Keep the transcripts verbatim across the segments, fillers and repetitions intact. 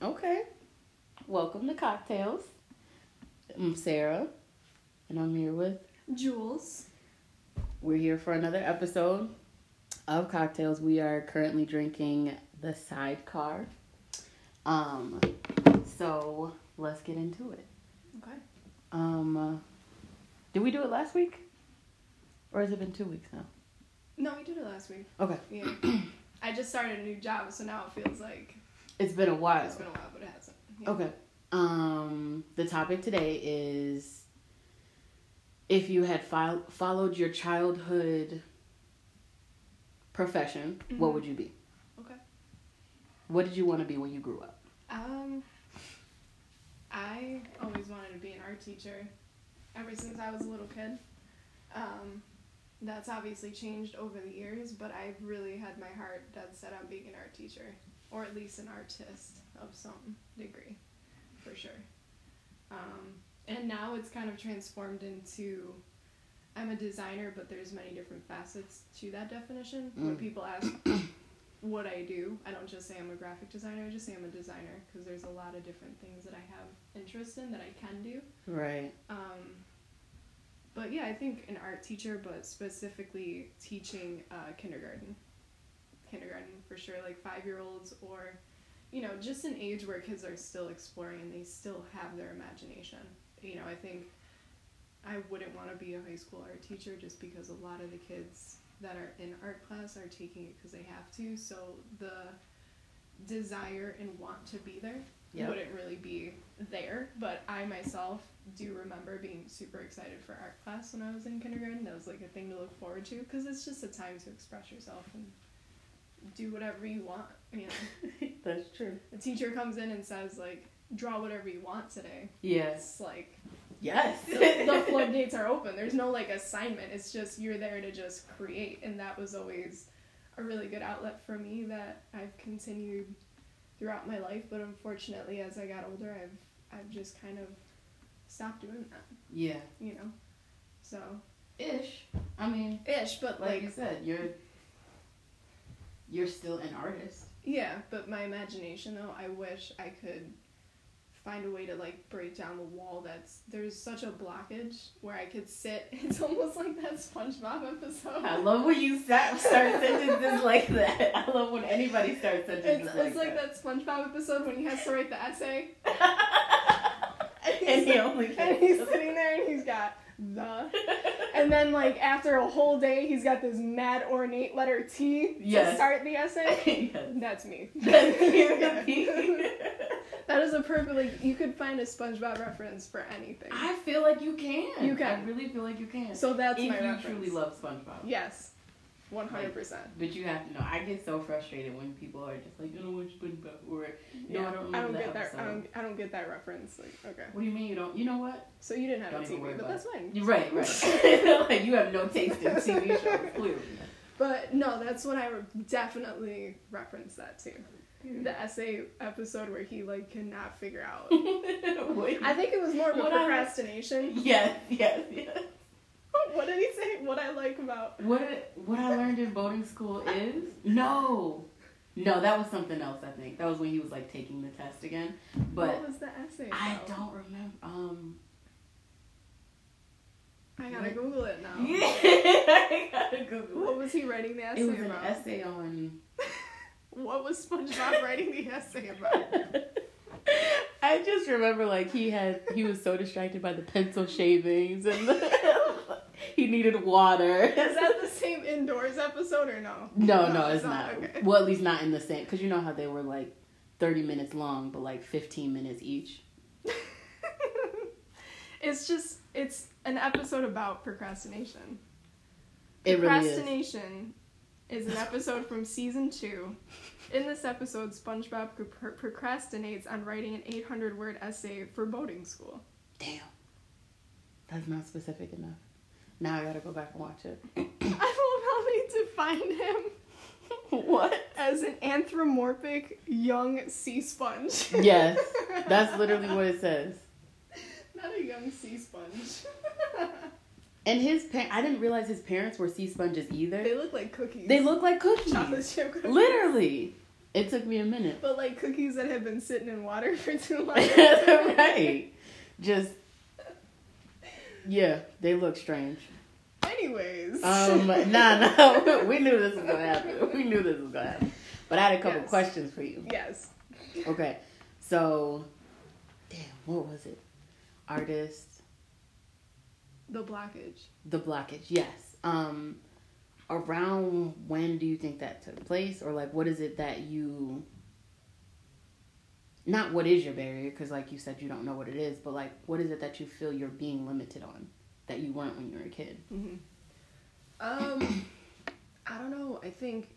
Okay. Welcome to Cocktails. I'm Sarah, and I'm here with Jules. We're here for another episode of Cocktails. We are currently drinking the Sidecar. Um, so let's get into it. Okay. Um, did we do it last week, or has it been two weeks now? No, we did it last week. Okay. Yeah. I just started a new job, so now it feels like it's been a while. It's been a while, but it hasn't. Yeah. Okay. Um, the topic today is if you had fo- followed your childhood profession, mm-hmm. what would you be? Okay. What did you want to be when you grew up? Um, I always wanted to be an art teacher ever since I was a little kid. Um, that's obviously changed over the years, but I've really had my heart dead set on being an art teacher, or at least an artist of some degree. For sure. Um, and now it's kind of transformed into, I'm a designer, but there's many different facets to that definition. Mm. When people ask what I do, I don't just say I'm a graphic designer, I just say I'm a designer, because there's a lot of different things that I have interest in that I can do. Right. Um, but yeah, I think an art teacher, but specifically teaching uh, kindergarten. Kindergarten, for sure, like five-year-olds or... You know, just an age where kids are still exploring and they still have their imagination. You know, I think I wouldn't want to be a high school art teacher just because a lot of the kids that are in art class are taking it because they have to. So the desire and want to be there yep. wouldn't really be there. But I myself do remember being super excited for art class when I was in kindergarten. That was like a thing to look forward to because it's just a time to express yourself and do whatever you want, you know. That's true. The teacher comes in and says, like, draw whatever you want today. Yes. It's like... Yes! The, the floodgates are open. There's no, like, assignment. It's just you're there to just create. And that was always a really good outlet for me that I've continued throughout my life. But unfortunately, as I got older, I've I've just kind of stopped doing that. Yeah. You know? So... Ish. I mean... Ish, but like... Like you said, you're... You're still an artist. Yeah, but my imagination, though, I wish I could find a way to, like, break down the wall that's... There's such a blockage where I could sit. It's almost like that SpongeBob episode. I love when you start sentences like that. I love when anybody starts sentences like that. It's like that SpongeBob episode when he has to write the essay. and, and he only And he's sitting there and he's got... The. And then, like, after a whole day, he's got this mad ornate letter T yes. to start the essay. Yes. That's me. That's me. That is a perfect, like, you could find a SpongeBob reference for anything. I feel like you can. You can. I really feel like you can. So that's if my reference. If you truly love SpongeBob. Yes. one hundred percent. Like, but you have to know, I get so frustrated when people are just like, you don't watch SpongeBob, or, no, yeah, I don't, I don't get that, that I, don't, I don't get that reference, like, okay. What do you mean you don't, you know what? So you didn't have don't a T V, but that's fine. Right, right. Like, you have no taste in T V shows, clearly. But, no, that's when I definitely reference that, too. The essay episode where he, like, cannot figure out. I think it was more about procrastination. I, yes, yes, yes. What did he say? What I like about... What what I learned in boarding school is... No. No, that was something else, I think. That was when he was, like, taking the test again. But what was the essay about? I don't remember. Um, I gotta what? Google it now. Yeah, I gotta Google it. What was he writing the essay about? It was about? an essay on... What was SpongeBob writing the essay about? I just remember, like, he had... He was so distracted by the pencil shavings and the... He needed water. Is that the same indoors episode or no? No, no, no it's not. not. Okay. Well, at least not in the same. Because you know how they were like thirty minutes long, but like fifteen minutes each. It's just, it's an episode about procrastination. It really is. Procrastination is an episode from season two. In this episode, SpongeBob pro- procrastinates on writing an eight hundred word essay for boarding school. Damn. That's not specific enough. Now I gotta go back and watch it. I love how they define him. What? As an anthropomorphic young sea sponge. Yes. That's literally what it says. Not a young sea sponge. And his parents, I didn't realize his parents were sea sponges either. They look like cookies. They look like cookies. Chocolate chip cookies. Literally. It took me a minute. But like cookies that have been sitting in water for too long. Right. Just, yeah, they look strange. Anyways. Um, nah, no. We knew this was going to happen. We knew this was going to happen. But I had a couple yes. questions for you. Yes. Okay. So, damn, what was it? Artist. The blockage. The blockage, yes. Um, around when do you think that took place? Or, like, what is it that you... Not what is your barrier, because, like you said, you don't know what it is. But, like, what is it that you feel you're being limited on that you weren't when you were a kid? Mm-hmm. Um, I don't know. I think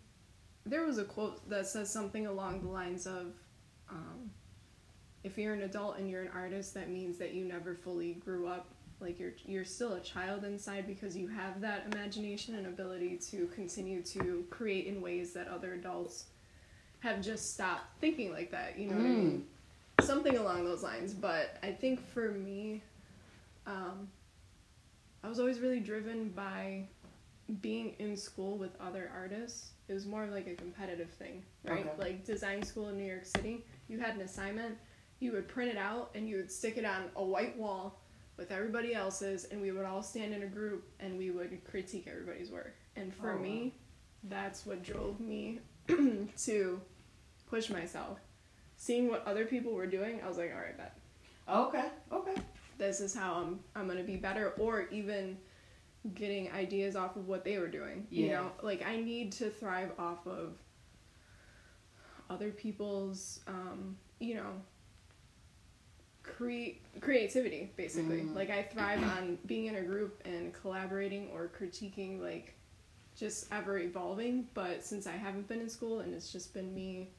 there was a quote that says something along the lines of... Um, if you're an adult and you're an artist, that means that you never fully grew up. Like, you're you're still a child inside because you have that imagination and ability to continue to create in ways that other adults have just stopped thinking like that, you know mm. what I mean? Something along those lines. But I think for me, um, I was always really driven by being in school with other artists. It was more of like a competitive thing, right? Okay. Like, design school in New York City, you had an assignment, you would print it out, and you would stick it on a white wall with everybody else's, and we would all stand in a group and we would critique everybody's work. And for oh, me, wow. that's what drove me to push myself. Seeing what other people were doing, I was like, all right, bet. Okay, okay. This is how I'm I'm going to be better, or even getting ideas off of what they were doing. Yeah. You know, like, I need to thrive off of other people's, um, you know, Cre- creativity, basically. Mm. Like, I thrive on being in a group and collaborating or critiquing, like, just ever evolving. But since I haven't been in school and it's just been me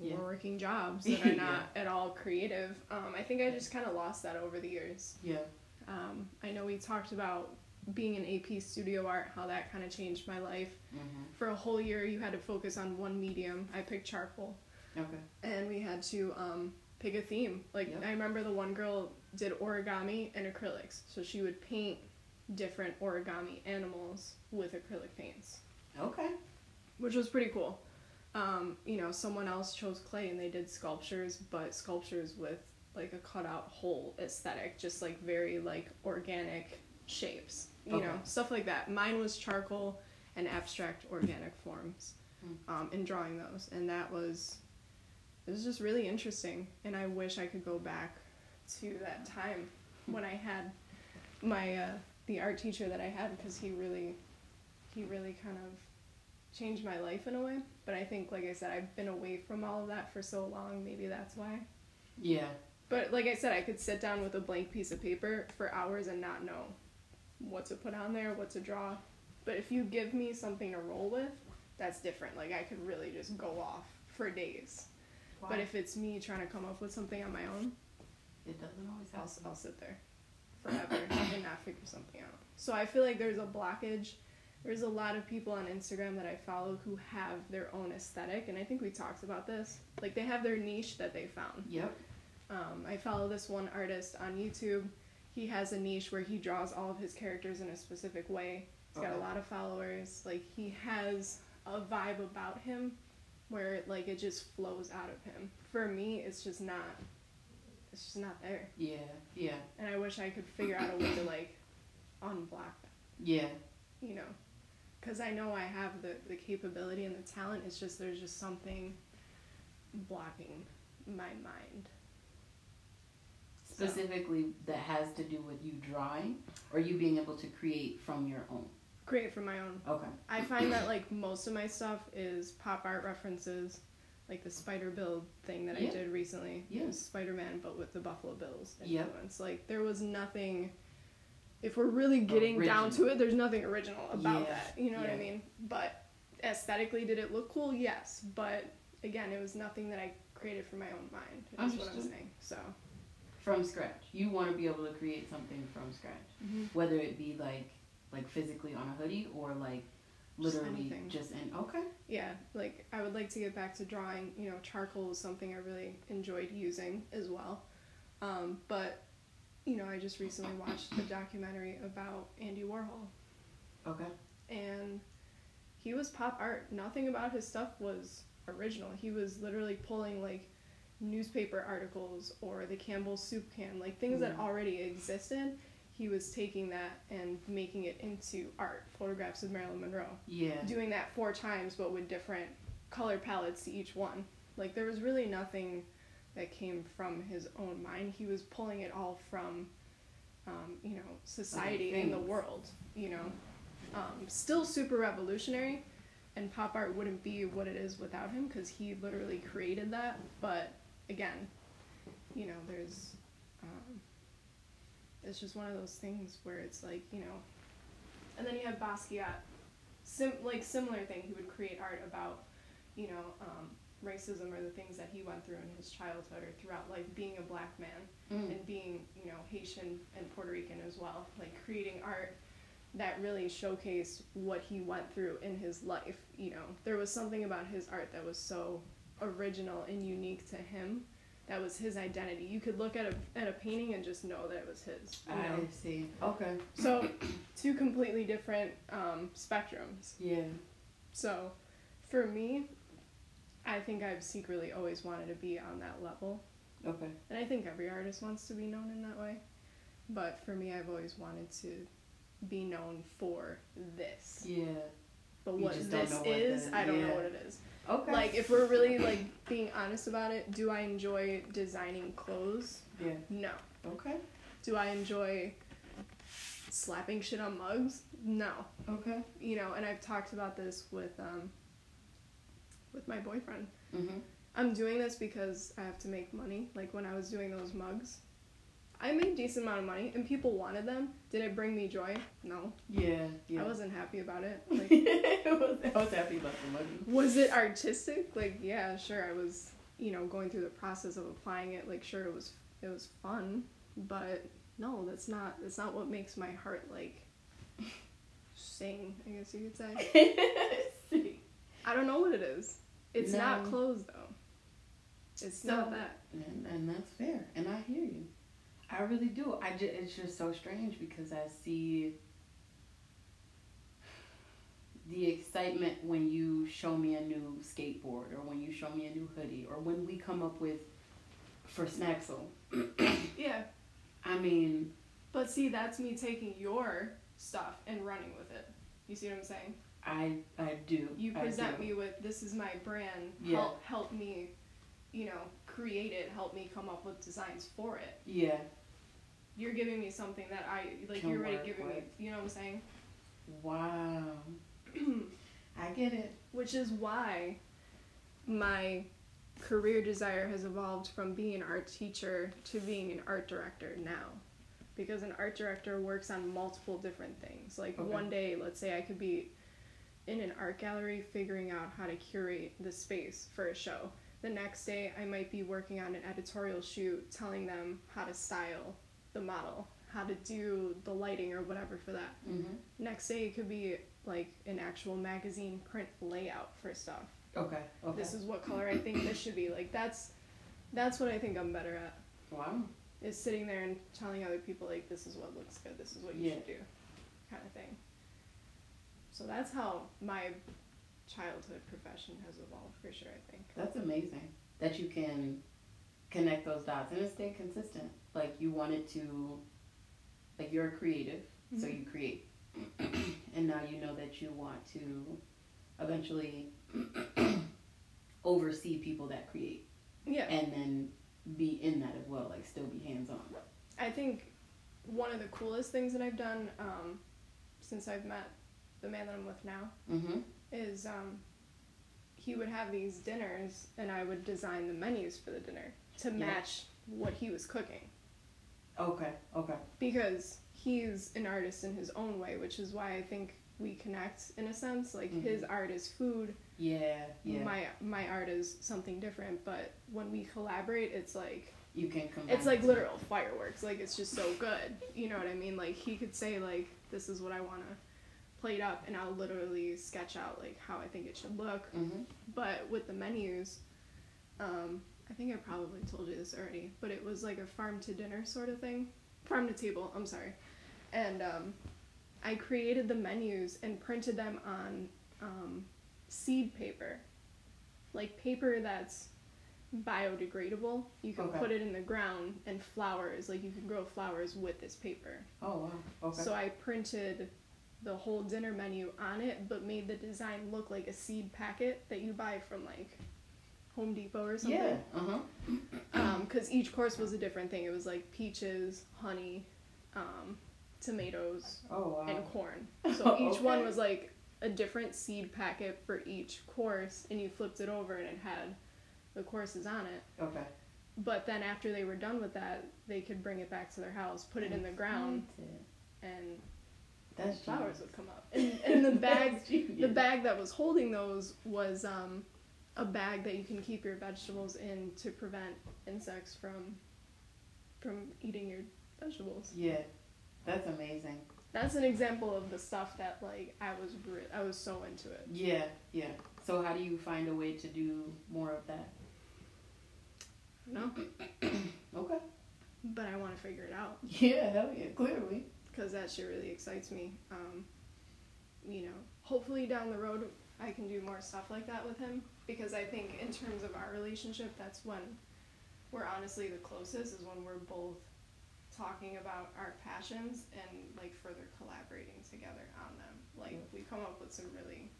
yeah. working jobs that are not yeah. at all creative, um, I think I just kind of lost that over the years. Yeah. Um, I know we talked about being in A P studio art, how that kind of changed my life. Mm-hmm. For a whole year, you had to focus on one medium. I picked charcoal. Okay. And we had to... Um, pick a theme. Like, yep. I remember the one girl did origami and acrylics. So she would paint different origami animals with acrylic paints. Okay. Which was pretty cool. Um, you know, someone else chose clay and they did sculptures, but sculptures with, like, a cutout hole aesthetic. Just, like, very, like, organic shapes. You okay. know, stuff like that. Mine was charcoal and abstract organic forms. Mm. Um, and drawing those. And that was... It was just really interesting, and I wish I could go back to that time when I had my uh, the art teacher that I had, because he really, he really kind of changed my life in a way. But I think, like I said, I've been away from all of that for so long. Maybe that's why. Yeah. But like I said, I could sit down with a blank piece of paper for hours and not know what to put on there, what to draw. But if you give me something to roll with, that's different. Like, I could really just go off for days. Wow. But if it's me trying to come up with something on my own, it doesn't always happen. I'll, I'll sit there forever and not figure something out. So I feel like there's a blockage. There's a lot of people on Instagram that I follow who have their own aesthetic, and I think we talked about this. Like, they have their niche that they found. Yep. Um, I follow this one artist on YouTube. He has a niche where he draws all of his characters in a specific way. He's okay. got a lot of followers. Like, he has a vibe about him where, like, it just flows out of him. For me, it's just not, it's just not there. Yeah, yeah. And I wish I could figure out a way to, like, unblock that. Yeah. You know, because I know I have the, the capability and the talent. It's just, there's just something blocking my mind. Specifically, so. That has to do with you drawing, or you being able to create from your own? Create from my own. Okay. I find that, like, most of my stuff is pop art references, like the spider build thing that yeah. I did recently. Yeah. It was Spider-Man, but with the Buffalo Bills influence. Yep. Like, there was nothing, if we're really getting original. Down to it, there's nothing original about yeah. that. You know yeah. what I mean? But aesthetically, did it look cool? Yes. But, again, it was nothing that I created from my own mind. That's what I'm saying. So. From scratch. You want to be able to create something from scratch. Mm-hmm. Whether it be, like, like physically on a hoodie, or like literally just, just in okay yeah like I would like to get back to drawing. You know, charcoal is something I really enjoyed using as well, um but you know, I just recently watched a documentary about Andy Warhol. Okay. And he was pop art. Nothing about his stuff was original. He was literally pulling, like, newspaper articles or the Campbell soup can, like, things mm-hmm. that already existed. He was taking that and making it into art, photographs of Marilyn Monroe. Yeah. Doing that four times, but with different color palettes to each one. Like, there was really nothing that came from his own mind. He was pulling it all from, um, you know, society and the world, you know. Um, still super revolutionary, and pop art wouldn't be what it is without him, because he literally created that. But, again, you know, there's... Um, it's just one of those things where it's like, you know... And then you have Basquiat. Sim- like, similar thing. He would create art about, you know... Um, racism or the things that he went through in his childhood or throughout, like, being a black man mm. and being, you know, Haitian and Puerto Rican as well, like, creating art that really showcased what he went through in his life, you know. There was something about his art that was so original and unique to him. That was his identity. You could look at a at a painting and just know that it was his. You know? I see. Okay. So, two completely different um, spectrums. Yeah. So, for me... I think I've secretly always wanted to be on that level. Okay. And I think every artist wants to be known in that way. But for me, I've always wanted to be known for this. Yeah. But what this is, I don't know what it is. Okay. Like, if we're really, like, being honest about it, do I enjoy designing clothes? Yeah. No. Okay. Do I enjoy slapping shit on mugs? No. Okay. You know, and I've talked about this with, um... with my boyfriend. Mm-hmm. I'm doing this because I have to make money. Like, when I was doing those mugs, I made a decent amount of money, and people wanted them. Did it bring me joy? No. Yeah, yeah. I wasn't happy about it. Like, I was happy about the money. Was it artistic? Like, yeah, sure, I was, you know, going through the process of applying it. Like, sure, it was it was fun, but no, that's not that's not what makes my heart, like, sing, I guess you could say. Sing. I don't know what it is. It's no. not clothes, though. It's so, not that. And, and that's fair. And I hear you. I really do. I ju- It's just so strange because I see the excitement when you show me a new skateboard or when you show me a new hoodie or when we come up with, for Snacksle. Yeah. I mean. But see, that's me taking your stuff and running with it. You see what I'm saying? I I do. You present do. me with, this is my brand, yeah. help help me, you know, create it, help me come up with designs for it. Yeah. You're giving me something that I, like, Can you're already giving with. me, you know what I'm saying? Wow. I get it. Which is why my career desire has evolved from being an art teacher to being an art director now. Because an art director works on multiple different things. Like, okay. one day, let's say I could be in an art gallery figuring out how to curate the space for a show. The next day I might be working on an editorial shoot telling them how to style the model, how to do the lighting or whatever for that. Mm-hmm. Next day it could be like an actual magazine print layout for stuff. Okay. Okay. This is what color I think this should be. Like that's that's what I think I'm better at. Wow. Is sitting there and telling other people like this is what looks good, this is what you yeah. should do. Kind of thing. So that's how my childhood profession has evolved, for sure, I think. That's amazing that you can connect those dots and stay consistent. Like, you wanted to, like, you're creative, mm-hmm. so you create. And now you know that you want to eventually oversee people that create. Yeah. And then be in that as well, like, still be hands-on. I think one of the coolest things that I've done um, since I've met the man that I'm with now, mm-hmm. is um, he would have these dinners, and I would design the menus for the dinner to match yeah. what he was cooking. Okay, okay. Because he's an artist in his own way, which is why I think we connect, in a sense. Like, mm-hmm. his art is food. Yeah, yeah. My, my art is something different, but when we collaborate, it's like... You can combine. It's like literal fireworks. Like, it's just so good. You know what I mean? Like, he could say, like, this is what I want to... played up, and I'll literally sketch out like how I think it should look. Mm-hmm. But with the menus, um, I think I probably told you this already, but it was like a farm to dinner sort of thing. Farm to table, I'm sorry. And um, I created the menus and printed them on um, seed paper. like paper that's biodegradable, you can okay. put it in the ground, and flowers, like you can grow flowers with this paper. Oh wow. Okay. So I printed the whole dinner menu on it, but made the design look like a seed packet that you buy from like Home Depot or something. Yeah. Uh-huh. Um, 'cause each course was a different thing. It was like peaches, honey, um, tomatoes, oh, wow. and corn. So each okay. one was like a different seed packet for each course, and you flipped it over and it had the courses on it. Okay. But then after they were done with that, they could bring it back to their house, put it in the ground, and that's flowers genius. Would come up. And, and the bag the bag that was holding those was um, a bag that you can keep your vegetables in to prevent insects from from eating your vegetables. Yeah. That's amazing. That's an example of the stuff that, like, I was re- I was so into it. Yeah, yeah. So how do you find a way to do more of that? No. Okay. But I want to figure it out. Yeah, hell yeah, clearly. Because that shit really excites me. Um, you know, hopefully down the road I can do more stuff like that with him. Because I think in terms of our relationship, that's when we're honestly the closest, is when we're both talking about our passions and like further collaborating together on them. Like yep. we come up with some really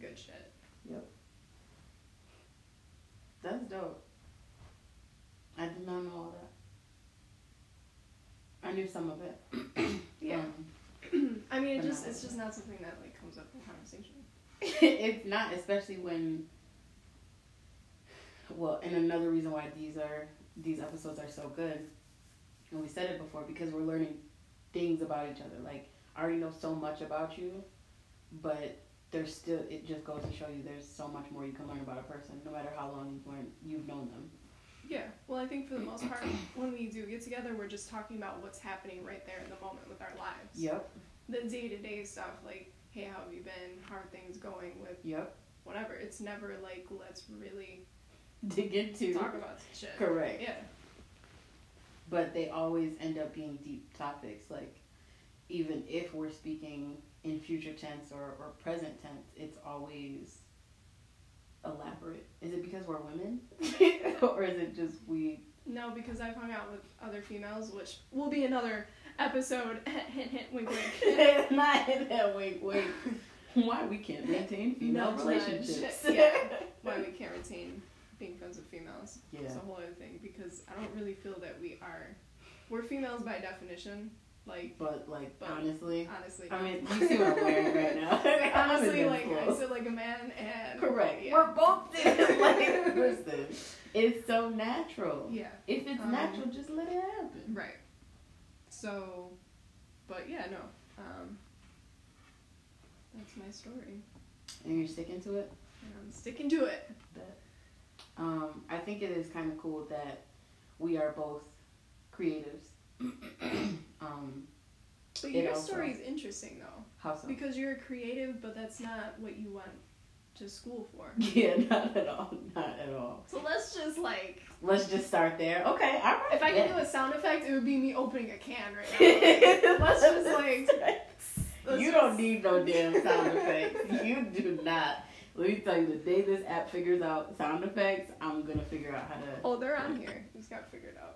good shit. Yep. That's dope. I did not know all that. I knew some of it. Yeah. Um, I mean, it just it's just not something that like comes up in conversation. It's not, especially when. Well, and another reason why these are these episodes are so good. And we said it before, because we're learning things about each other. Like, I already know so much about you, but there's still, it just goes to show you there's so much more you can learn about a person, no matter how long you've learned, you've known them. Yeah. Well, I think for the most part, when we do get together, we're just talking about what's happening right there in the moment with our lives. Yep. The day-to-day stuff, like, hey, how have you been? How are things going with yep. whatever? It's never like, let's really dig into talk about shit. Correct. Yeah. But they always end up being deep topics. Like, even if we're speaking in future tense or, or present tense, it's always elaborate. Is it because we're women? Or is it just we... No, because I've hung out with other females, which will be another episode. Hint, hint, wink, wink. Not hint, hint, wink, wink. Why we can't maintain female no relationships. Yeah. Why we can't retain... being friends with females yeah. is a whole other thing, because I don't really feel that we are we're females by definition, like but like but honestly honestly I mean you see what I'm wearing right now. Like, honestly like I said, like a man and correct yeah. we're both different. Like listen, it's so natural. Yeah, if it's um, natural, just let it happen. Right. So but yeah, no um that's my story, and you're sticking to it. And I'm sticking to it. That Um, I think it is kind of cool that we are both creatives. um, but your story is interesting, though. How so? Because you're creative, but that's not what you went to school for. Yeah, not at all. Not at all. So let's just, like... Let's just start there. Okay, all right. If I could yeah. do a sound effect, it would be me opening a can right now. Like, let's just, like... Let's you just... don't need no damn sound effects. You do not. Let me tell you, the day this app figures out sound effects, I'm going to figure out how to... Oh, they're on here. We just got figured out.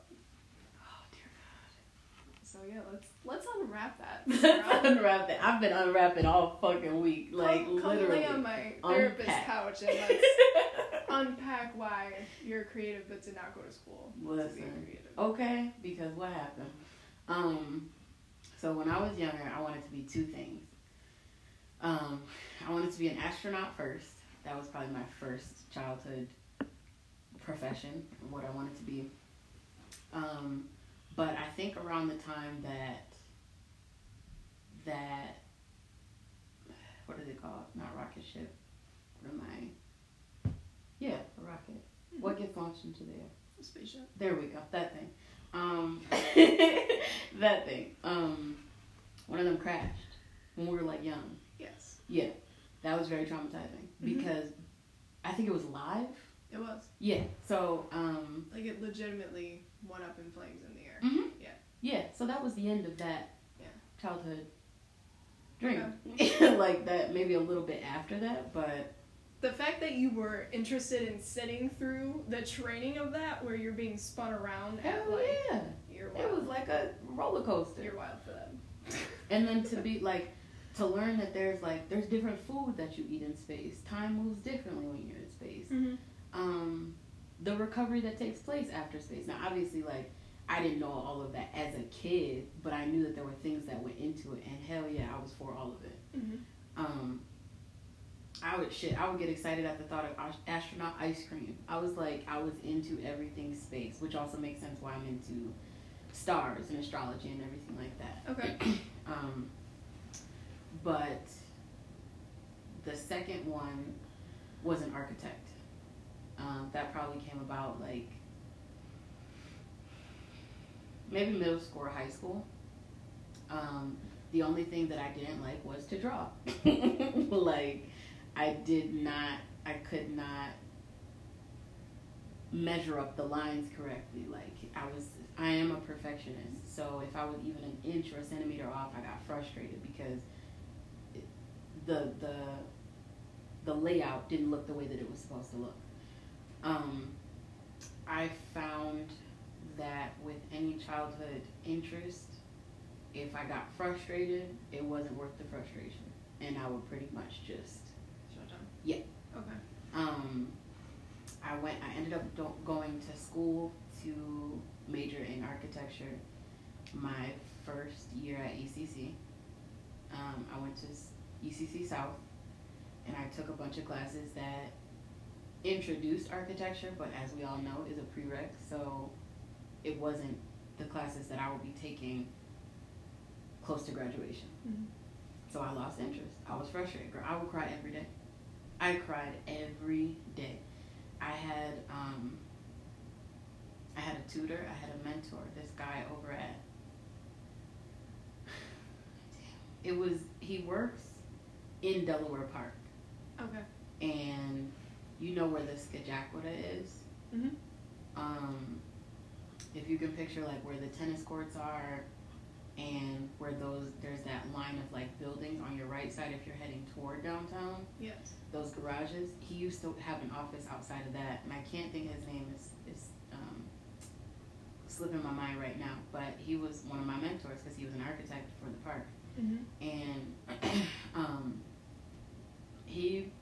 Oh, dear God. So, yeah, let's let's unwrap that. Let's unwrap that. I've been unwrapping all fucking week. Like, come, come literally. Come lay on my therapist's couch and let's unpack why you're creative but did not go to school. Listen. To be creative. Okay, because what happened? Um, so, when I was younger, I wanted to be two things. Um, I wanted to be an astronaut first. That was probably my first childhood profession, what I wanted to be. Um, but I think around the time that, that, what is it called? Not rocket ship. What am I? Yeah, a rocket. Mm-hmm. What gets launched into the air? A spaceship. There we go. That thing. Um, that thing. Um, one of them crashed when we were like young. Yes. Yeah. That was very traumatizing because mm-hmm. I think it was live. It was. Yeah. So, um... like, it legitimately went up in flames in the air. Mm-hmm. Yeah. Yeah. So that was the end of that yeah. childhood dream. Okay. Like, that maybe a little bit after that, but the fact that you were interested in sitting through the training of that, where you're being spun around at oh, like yeah. you're wild. It was like a roller coaster. You're wild for them. And then to be like, to learn that there's like there's different food that you eat in space. Time moves differently when you're in space. Mm-hmm. Um, the recovery that takes place after space. Now, obviously, like I didn't know all of that as a kid, but I knew that there were things that went into it, and hell yeah, I was for all of it. Mm-hmm. Um. I would shit. I would get excited at the thought of astronaut ice cream. I was like, I was into everything space, which also makes sense why I'm into stars and astrology and everything like that. Okay. um, but the second one was an architect. Um, that probably came about like maybe middle school or high school. Um, the only thing that I didn't like was to draw. like. I did not, I could not measure up the lines correctly. Like, I was, I am a perfectionist. So if I was even an inch or a centimeter off, I got frustrated because it, the, the, the layout didn't look the way that it was supposed to look. Um, I found that with any childhood interest, if I got frustrated, it wasn't worth the frustration. And I would pretty much just Yeah. Okay. Um, I went. I ended up don't going to school to major in architecture. My first year at E C C, um, I went to E C C South, and I took a bunch of classes that introduced architecture. But as we all know, is a prereq, so it wasn't the classes that I would be taking close to graduation. Mm-hmm. So I lost interest. I was frustrated. Girl, I would cry every day. I cried every day. I had um, I had a tutor. I had a mentor. This guy over at it was he works in Delaware Park. Okay. And you know where the Skejack is. Mm-hmm. Um, if you can picture like where the tennis courts are, and where those there's that line of like buildings on your right side if you're heading toward downtown. Yes. Those garages. He used to have an office outside of that, and I can't think his name is is um, slipping my mind right now. But he was one of my mentors because he was an architect for the park, mm-hmm. and um, he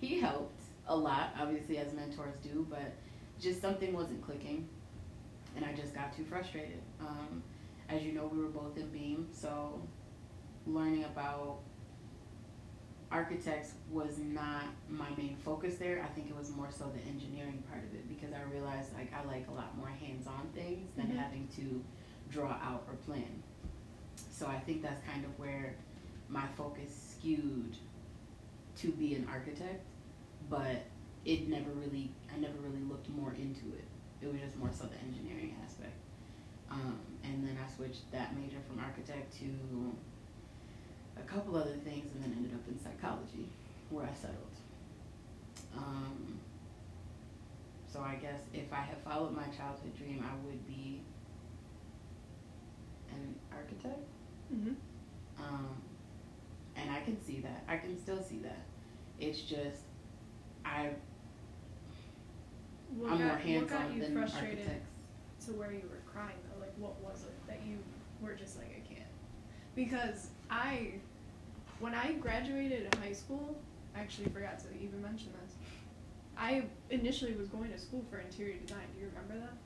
he helped a lot, obviously as mentors do. But just something wasn't clicking, and I just got too frustrated. Um, As you know, we were both in BEAM, so learning about architects was not my main focus there. I think it was more so the engineering part of it because I realized like I like a lot more hands-on things than mm-hmm. having to draw out or plan. So I think that's kind of where my focus skewed to be an architect, but it never really, I never really looked more into it. It was just more so the engineering aspect. Um, and then I switched that major from architect to a couple other things and then ended up in psychology where I settled. Um, so I guess if I had followed my childhood dream, I would be an architect. Mm-hmm. Um, and I can see that. I can still see that. It's just I, what I'm got, more hands-on than architects. To where you were crying though? Like, what was it that you were just like, I can't? Because I, when I graduated high school, I actually forgot to even mention this. I initially was going to school for interior design. Do you remember that?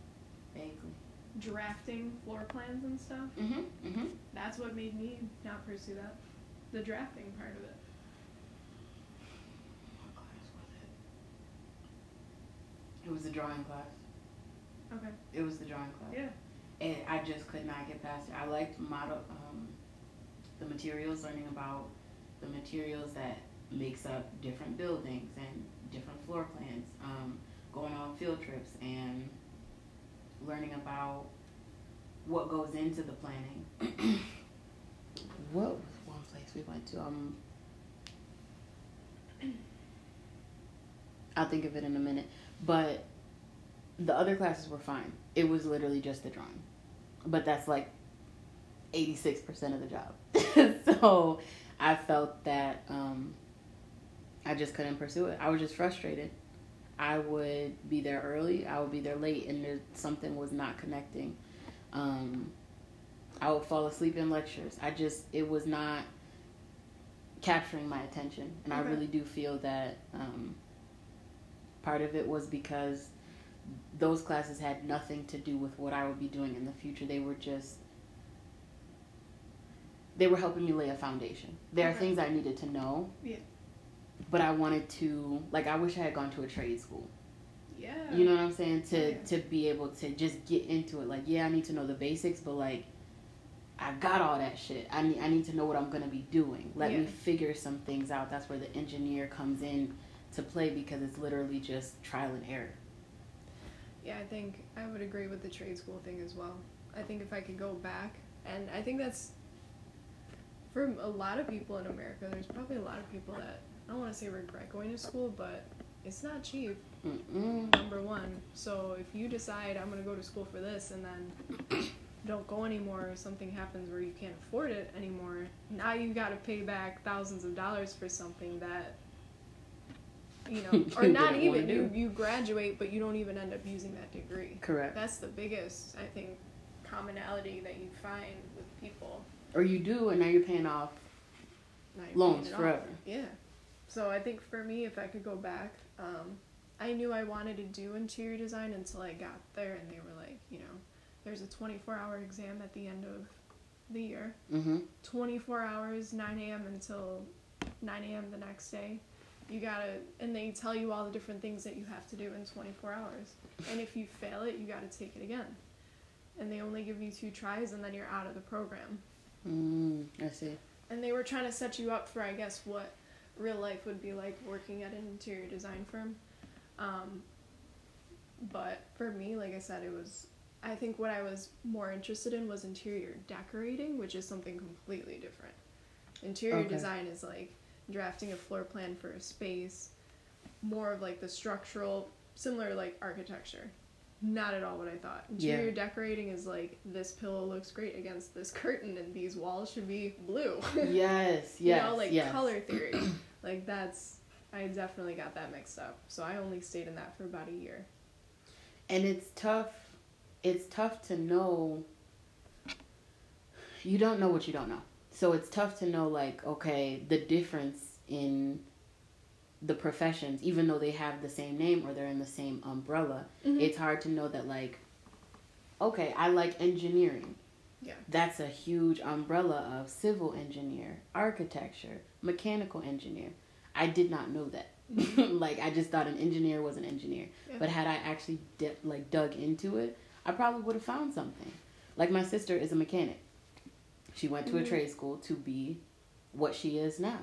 Vaguely. Drafting floor plans and stuff. Mm-hmm, mm-hmm. That's what made me not pursue that. The drafting part of it. What class was it? It was a drawing class. Okay. It was the drawing club. Yeah. And I just could not get past it. I liked model, um, the materials, learning about the materials that makes up different buildings and different floor plans, um, going on field trips and learning about what goes into the planning. What was one place we went to? Um, I'll think of it in a minute. But the other classes were fine. It was literally just the drawing. But that's like eighty-six percent of the job. So I felt that um, I just couldn't pursue it. I was just frustrated. I would be there early, I would be there late, and there, something was not connecting. Um, I would fall asleep in lectures. I just, it was not capturing my attention. And okay. I really do feel that um, part of it was because those classes had nothing to do with what I would be doing in the future. They were just, they were helping me lay a foundation. There okay. are things I needed to know. Yeah. But I wanted to, like, I wish I had gone to a trade school. Yeah. You know what I'm saying? To yeah. to be able to just get into it. Like, yeah, I need to know the basics, but, like, I got all that shit. I need, I need to know what I'm going to be doing. Let yeah. me figure some things out. That's where the engineer comes in to play, because it's literally just trial and error. Yeah, I think I would agree with the trade school thing as well. I think if I could go back, and I think that's, for a lot of people in America, there's probably a lot of people that, I don't want to say regret going to school, but it's not cheap, Mm-mm. number one. So if you decide, I'm going to go to school for this, and then don't go anymore, or something happens where you can't afford it anymore, now you got to pay back thousands of dollars for something that, you know, or you not even, you, you graduate, but you don't even end up using that degree. Correct. That's the biggest, I think, commonality that you find with people. Or you do, and now you're paying off you're loans paying forever. Off. Yeah. So I think for me, if I could go back, um, I knew I wanted to do interior design until I got there, and they were like, you know, there's a twenty-four hour exam at the end of the year. Mm-hmm. twenty-four hours, nine a.m. until nine a.m. the next day. You gotta, and they tell you all the different things that you have to do in twenty-four hours. And if you fail it, you gotta take it again. And they only give you two tries, and then you're out of the program. Mm, I see. And they were trying to set you up for, I guess, what real life would be like working at an interior design firm. Um, but for me, like I said, it was, I think what I was more interested in was interior decorating, which is something completely different. Interior okay. design is like drafting a floor plan for a space, more of like the structural, similar like architecture. Not at all what I thought. Interior yeah. decorating is like, this pillow looks great against this curtain, and these walls should be blue. Yes, yes, you know, like yes. color theory. Like that's, I definitely got that mixed up. So I only stayed in that for about a year. And it's tough, it's tough to know, you don't know what you don't know. So it's tough to know, like, okay, the difference in the professions, even though they have the same name or they're in the same umbrella, mm-hmm. it's hard to know that, like, okay, I like engineering. Yeah. That's a huge umbrella of civil engineer, architecture, mechanical engineer. I did not know that. Mm-hmm. Like, I just thought an engineer was an engineer. Yeah. But had I actually, de- like, dug into it, I probably would have found something. Like, my sister is a mechanic. She went to mm-hmm. a trade school to be what she is now.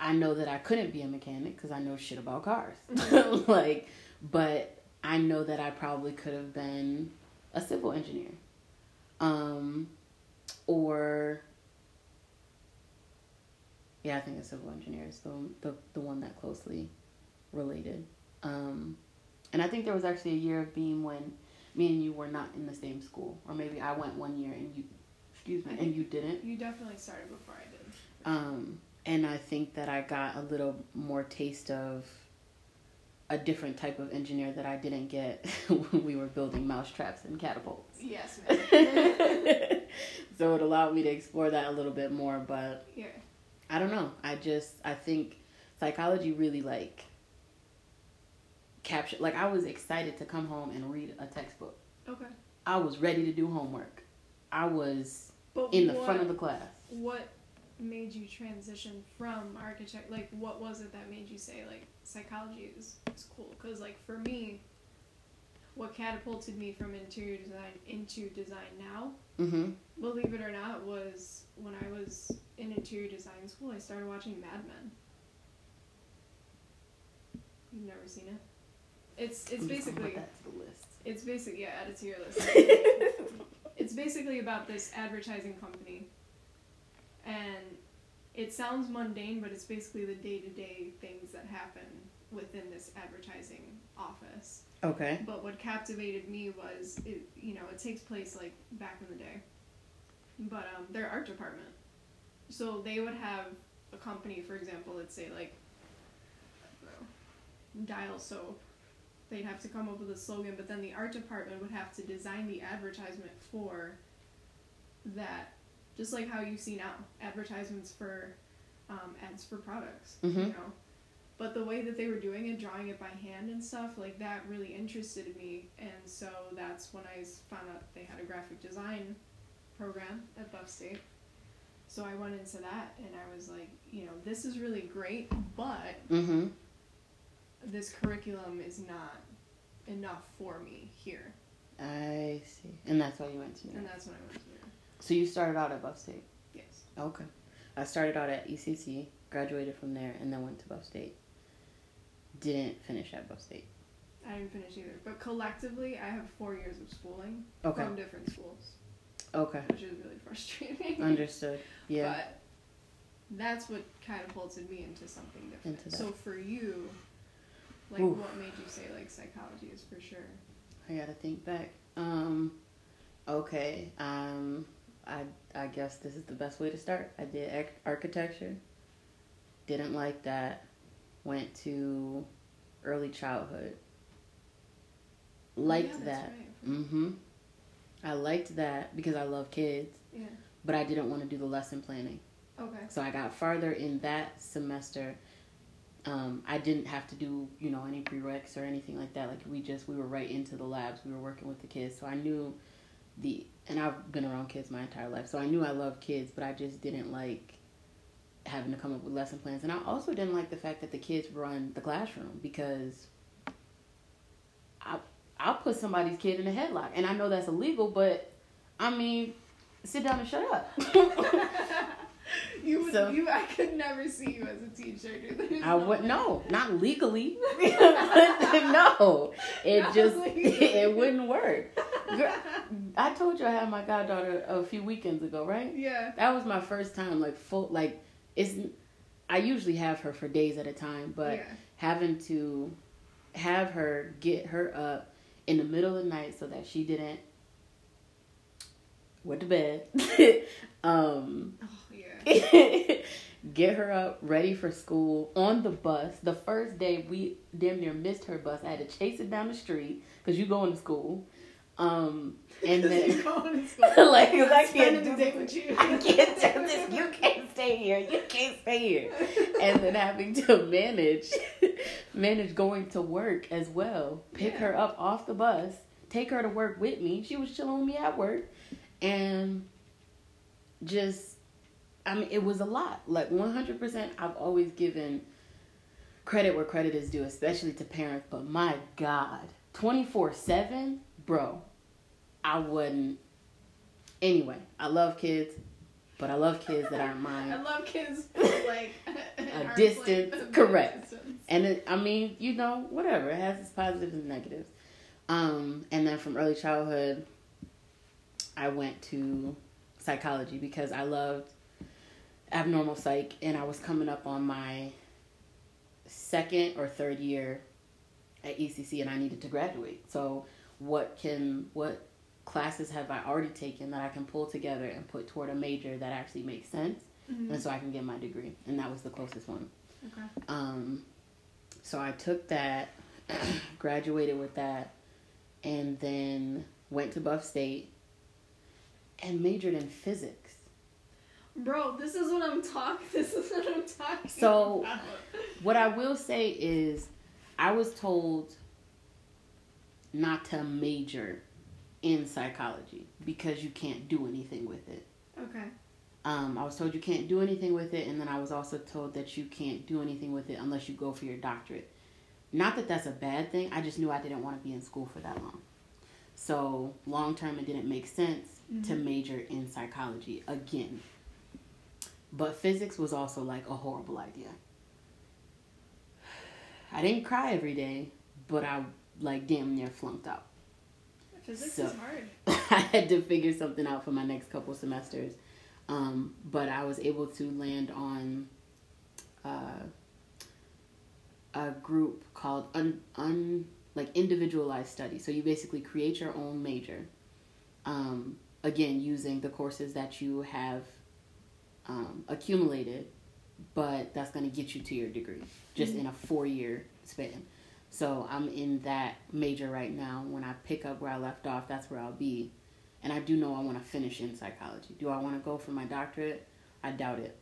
I know that I couldn't be a mechanic because I know shit about cars. Mm-hmm. Like, but I know that I probably could have been a civil engineer. Um, or, yeah, I think a civil engineer is the, the, the one that closely related. Um, and I think there was actually a year of BEAM when me and you were not in the same school. Or maybe I went one year and you, excuse me, and you didn't. You definitely started before I did. Um... And I think that I got a little more taste of a different type of engineer that I didn't get when we were building mousetraps and catapults. Yes, ma'am. So it allowed me to explore that a little bit more, but yeah. I don't know. I just, I think psychology really, like, captured, like, I was excited to come home and read a textbook. Okay. I was ready to do homework. I was but in the what, front of the class. What made you transition from architect, like, what was it that made you say, like, psychology is, is cool? Because, like, for me, what catapulted me from interior design into design now, mm-hmm. believe it or not, was when I was in interior design school, I started watching Mad Men. You've never seen it? It's it's basically that's the list. It's basically yeah, add it to your list. It's basically about this advertising company. And it sounds mundane, but it's basically the day-to-day things that happen within this advertising office. Okay. But what captivated me was, it, you know, it takes place, like, back in the day. But um, their art department. So they would have a company, for example, let's say, like, Dial soap. They'd have to come up with a slogan, but then the art department would have to design the advertisement for that, just like how you see now advertisements for um, ads for products, mm-hmm. you know. But the way that they were doing it, drawing it by hand and stuff, like, that really interested me. And so that's when I found out they had a graphic design program at Buff State. So I went into that, and I was like, you know, this is really great, but mm-hmm. this curriculum is not enough for me here. I see. And that's why you went to New York. And that's when I went to New York. So you started out at Buff State? Yes. Okay. I started out at E C C, graduated from there, and then went to Buff State. Didn't finish at Buff State. I didn't finish either. But collectively, I have four years of schooling okay. from different schools. Okay. Which is really frustrating. Understood. Yeah. But that's what catapulted me into something different. Into that. So for you, like, oof. What made you say, like, psychology is for sure? I gotta think back. Um, okay. Um, I I guess this is the best way to start. I did arch- architecture. Didn't like that. Went to early childhood. Liked oh, yeah, that's that. Right. Mm-hmm. I liked that because I love kids. Yeah. But I didn't want to do the lesson planning. Okay. So I got farther in that semester. Um, I didn't have to do, you know, any prereqs or anything like that. Like, we just, we were right into the labs. We were working with the kids. So I knew the, and I've been around kids my entire life. So I knew I loved kids, but I just didn't like having to come up with lesson plans. And I also didn't like the fact that the kids run the classroom, because I, I'll put somebody's kid in a headlock. And I know that's illegal, but, I mean, sit down and shut up. you, would, so, you, I could never see you as a teacher. There's I no would, way. No, not legally. no, it not just, it, it wouldn't work. Girl, I told you I had my goddaughter a few weekends ago, right? Yeah. That was my first time, like, full, like, it's, I usually have her for days at a time, but yeah. having to have her, get her up in the middle of the night so that she didn't went to bed. um, oh, yeah. Get her up, ready for school, on the bus. The first day, we damn near missed her bus. I had to chase it down the street, because you going to school. Um, and then, you going to school. like, cause I can't do this. You. I can't do this. You can't stay here. You can't stay here. And then having to manage, manage going to work as well. Pick yeah. her up off the bus. Take her to work with me. She was chilling with me at work. And just, I mean, it was a lot. Like, one hundred percent, I've always given credit where credit is due, especially to parents. But my God, twenty-four seven, bro, I wouldn't. Anyway, I love kids, but I love kids that aren't mine. I love kids that, like, a distance. Correct. Distance. And, it, I mean, you know, whatever. It has its positives and negatives. Um, and then from early childhood, I went to psychology because I loved abnormal psych, and I was coming up on my second or third year at E C C, and I needed to graduate. So what can, what classes have I already taken that I can pull together and put toward a major that actually makes sense, mm-hmm. and so I can get my degree, and that was the closest one. Okay. Um, so I took that, graduated with that, and then went to Buff State and majored in physics. Bro, this is what I'm talking this is what I'm talking so, about. So what I will say is I was told not to major in psychology because you can't do anything with it. Okay. Um, I was told you can't do anything with it, and then I was also told that you can't do anything with it unless you go for your doctorate. Not that that's a bad thing. I just knew I didn't want to be in school for that long. So long term, it didn't make sense mm-hmm. to major in psychology again. But physics was also like a horrible idea. I didn't cry every day, but I like damn near flunked out. Physics so, is hard. I had to figure something out for my next couple semesters. Um, but I was able to land on uh, a group called un, un like individualized study. So you basically create your own major. Um, again, using the courses that you have um, accumulated, but that's going to get you to your degree just mm-hmm. in a four year span. So I'm in that major right now. When I pick up where I left off, that's where I'll be. And I do know I want to finish in psychology. Do I want to go for my doctorate? I doubt it.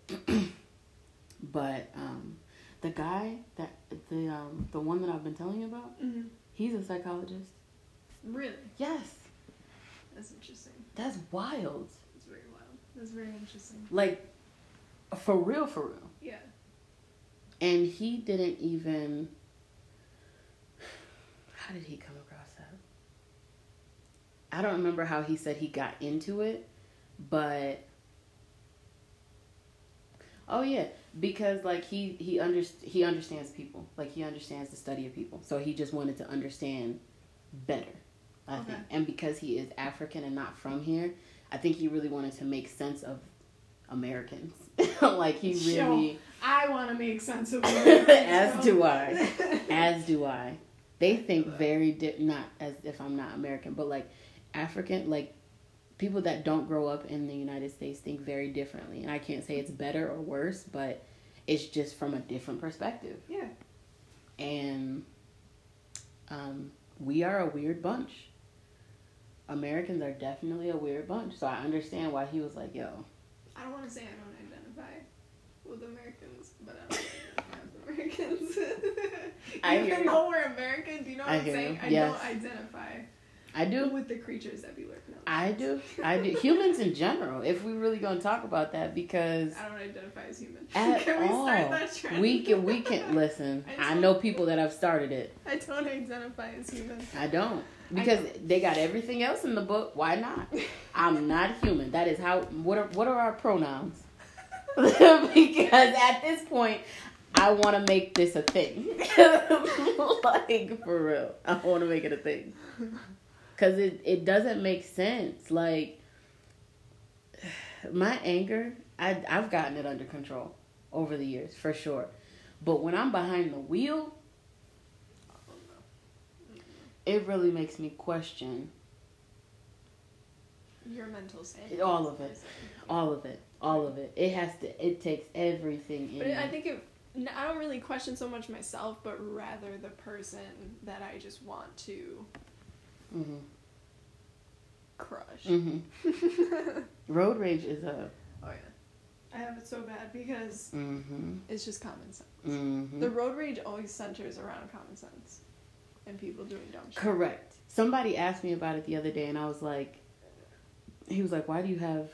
But um, the guy, that the um, the one that I've been telling you about, mm-hmm. he's a psychologist. Really? Yes. That's interesting. That's wild. That's very wild. That's very interesting. Like, for real, for real. Yeah. And he didn't even... How did he come across that? I don't remember how he said he got into it, but... Oh, yeah. Because, like, he he, underst- he understands people. Like, he understands the study of people. So he just wanted to understand better, I okay. think. And because he is African and not from here, I think he really wanted to make sense of Americans. Like, he really... Sure. I want to make sense of Americans. As do I. As do I. They think very... Di- not as if I'm not American, but, like, African... Like, people that don't grow up in the United States think very differently. And I can't say it's better or worse, but it's just from a different perspective. Yeah. And um, we are a weird bunch. Americans are definitely a weird bunch. So I understand why he was like, yo. I don't want to say I don't identify with Americans, but I don't identify with Americans. I Even hear though we're American, do you know what I I'm hear saying? You. I yes. don't identify. I do. With the creatures that we live in. I do. I do. Humans in general, if we really going to talk about that, because... I don't identify as human. At can we all. Start that trend? We can, we can, listen, I, I know people that have started it. I don't identify as human. I don't. Because I don't. They got everything else in the book. Why not? I'm not human. That is how... What are, what are our pronouns? Because at this point... I want to make this a thing. Like, for real. I want to make it a thing. Because it, it doesn't make sense. Like, my anger, I, I've gotten it under control over the years, for sure. But when I'm behind the wheel, it really makes me question. Your mental state. All of it. All of it. All of it. It has to, it takes everything in. But it, I think it... No, I don't really question so much myself, but rather the person that I just want to mm-hmm. crush. Mm-hmm. Road rage is a... Oh, yeah. I have it so bad because mm-hmm. it's just common sense. Mm-hmm. The road rage always centers around common sense and people doing dumb shit. Correct. Somebody asked me about it the other day, and I was like... He was like, why do you have...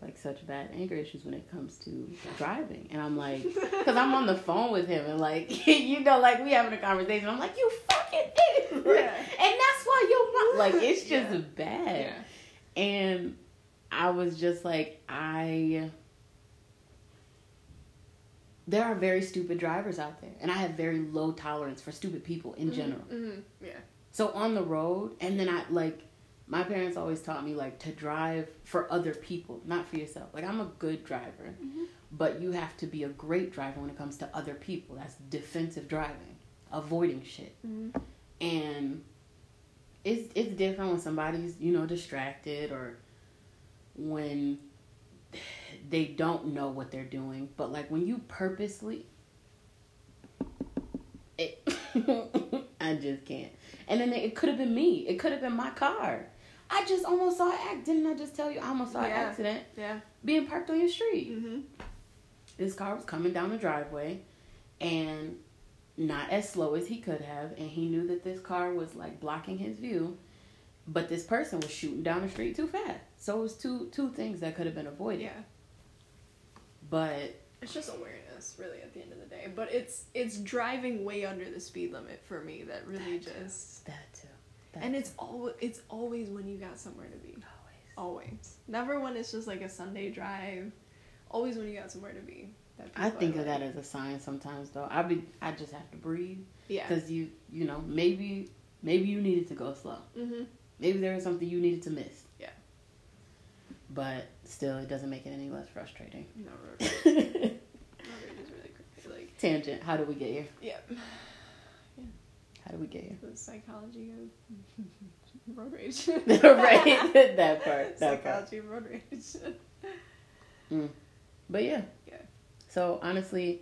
like, such bad anger issues when it comes to driving. And I'm like, because I'm on the phone with him, and, like, you know, like, we having a conversation. I'm like, you fucking idiot. Yeah. And that's why you're not. Like, it's just yeah. bad. Yeah. And I was just like, I, there are very stupid drivers out there. And I have very low tolerance for stupid people in mm-hmm. general. Mm-hmm. Yeah. So on the road, and then I, like, my parents always taught me, like, to drive for other people, not for yourself. Like, I'm a good driver, mm-hmm. but you have to be a great driver when it comes to other people. That's defensive driving, avoiding shit. Mm-hmm. And it's it's different when somebody's, you know, distracted or when they don't know what they're doing. But, like, when you purposely... It I just can't. And then it could have been me. It could have been my car. I just almost saw an accident. Didn't I just tell you? I almost saw yeah. an accident. Yeah. Being parked on your street. Mm-hmm. This car was coming down the driveway and not as slow as he could have. And he knew that this car was, like, blocking his view. But this person was shooting down the street too fast. So it was two, two things that could have been avoided. Yeah. But... It's just awareness, really, at the end of the day. But it's it's driving way under the speed limit for me that really that too, just... That too. That and too. It's al- it's always when you got somewhere to be. Always. Always. Never when it's just like a Sunday drive. Always when you got somewhere to be. That I think of like. That as a sign sometimes, though. I be I just have to breathe. Yeah. Because you, you know, maybe maybe you needed to go slow. Mm-hmm. Maybe there was something you needed to miss. Yeah. But still, it doesn't make it any less frustrating. No, road rage. Road rage is really crazy. Like, tangent. How did we get here? Yeah. yeah. How did we get here? The psychology of road rage. Right. That part. That psychology part. Of road rage. Mm. But yeah. Yeah. So honestly,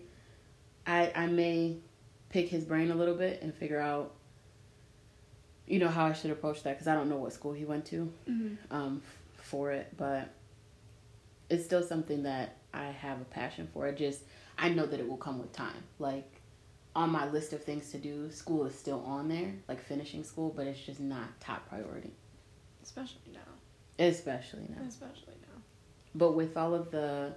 I I may pick his brain a little bit and figure out, you know, how I should approach that, because I don't know what school he went to mm-hmm. um, for it, but it's still something that I have a passion for. I just, I know that it will come with time. Like, on my list of things to do, school is still on there, like finishing school, but it's just not top priority. Especially now. Especially now. Especially now. But with all of the,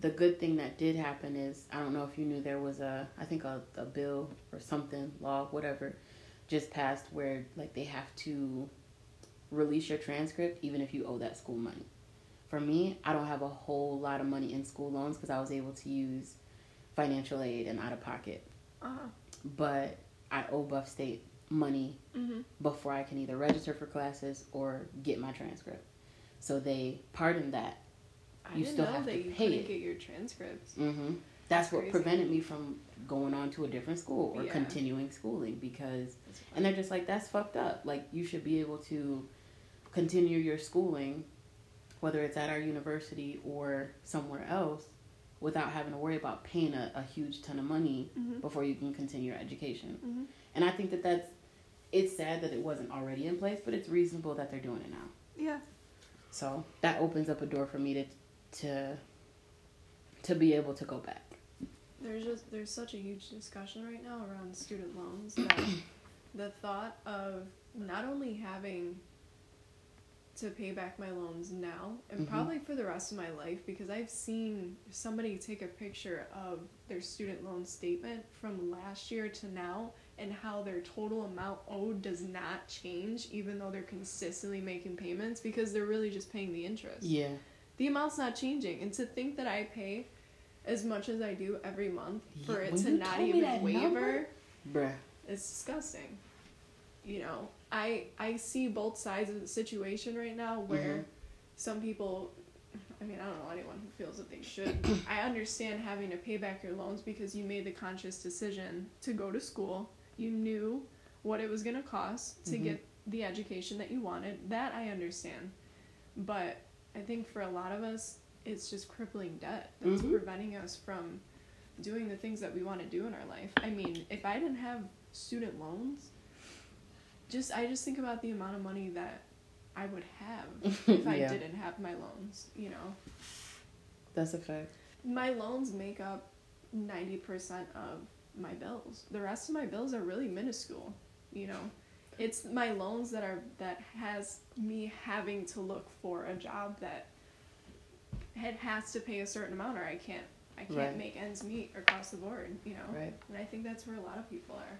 the good thing that did happen is, I don't know if you knew, there was a, I think a, a bill or something, law, whatever, just passed where, like, they have to release your transcript even if you owe that school money. For me, I don't have a whole lot of money in school loans because I was able to use financial aid and out-of-pocket. Uh-huh. But I owe Buff State money mm-hmm. before I can either register for classes or get my transcript. So they pardoned that. I you didn't still know have that to you pay couldn't it. Get your transcripts. Mm-hmm. That's, That's what crazy. Prevented me from going on to a different school or yeah. continuing schooling because... And they're just like, that's fucked up. Like, you should be able to continue your schooling, whether it's at our university or somewhere else, without having to worry about paying a, a huge ton of money mm-hmm. before you can continue your education. Mm-hmm. And I think that that's... It's sad that it wasn't already in place, but it's reasonable that they're doing it now. Yeah. So, that opens up a door for me to... to to be able to go back. There's just there's such a huge discussion right now around student loans that the thought of not only having to pay back my loans now and mm-hmm. probably for the rest of my life, because I've seen somebody take a picture of their student loan statement from last year to now and how their total amount owed does not change even though they're consistently making payments because they're really just paying the interest. Yeah. The amount's not changing. And to think that I pay as much as I do every month for it when to not even waiver, number? It's disgusting. You know, I I see both sides of the situation right now where mm-hmm. some people, I mean, I don't know anyone who feels that they should. I understand having to pay back your loans because you made the conscious decision to go to school. You knew what it was going to cost to mm-hmm. get the education that you wanted. That I understand. But... I think for a lot of us, it's just crippling debt that's mm-hmm. preventing us from doing the things that we want to do in our life. I mean, if I didn't have student loans, just I just think about the amount of money that I would have if yeah. I didn't have my loans, you know. That's a fact. My loans make up ninety percent of my bills. The rest of my bills are really minuscule, you know. It's my loans that are that has me having to look for a job that had, has to pay a certain amount, or I can't I can't right. make ends meet across the board, you know. Right. And I think that's where a lot of people are.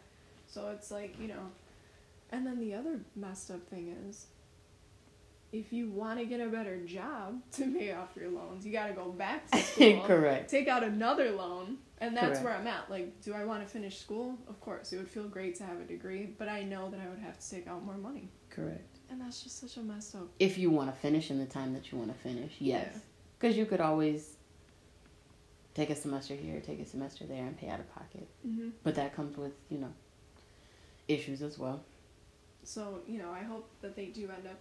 So it's like, you know, and then the other messed up thing is, if you want to get a better job to pay off your loans, you got to go back to school. Correct. Take out another loan. And that's Correct. Where I'm at. Like, do I want to finish school? Of course. It would feel great to have a degree, but I know that I would have to take out more money. Correct. And that's just such a mess up. If you want to finish in the time that you want to finish, yes. Because yeah. you could always take a semester here, take a semester there, and pay out of pocket. Mm-hmm. But that comes with, you know, issues as well. So, you know, I hope that they do end up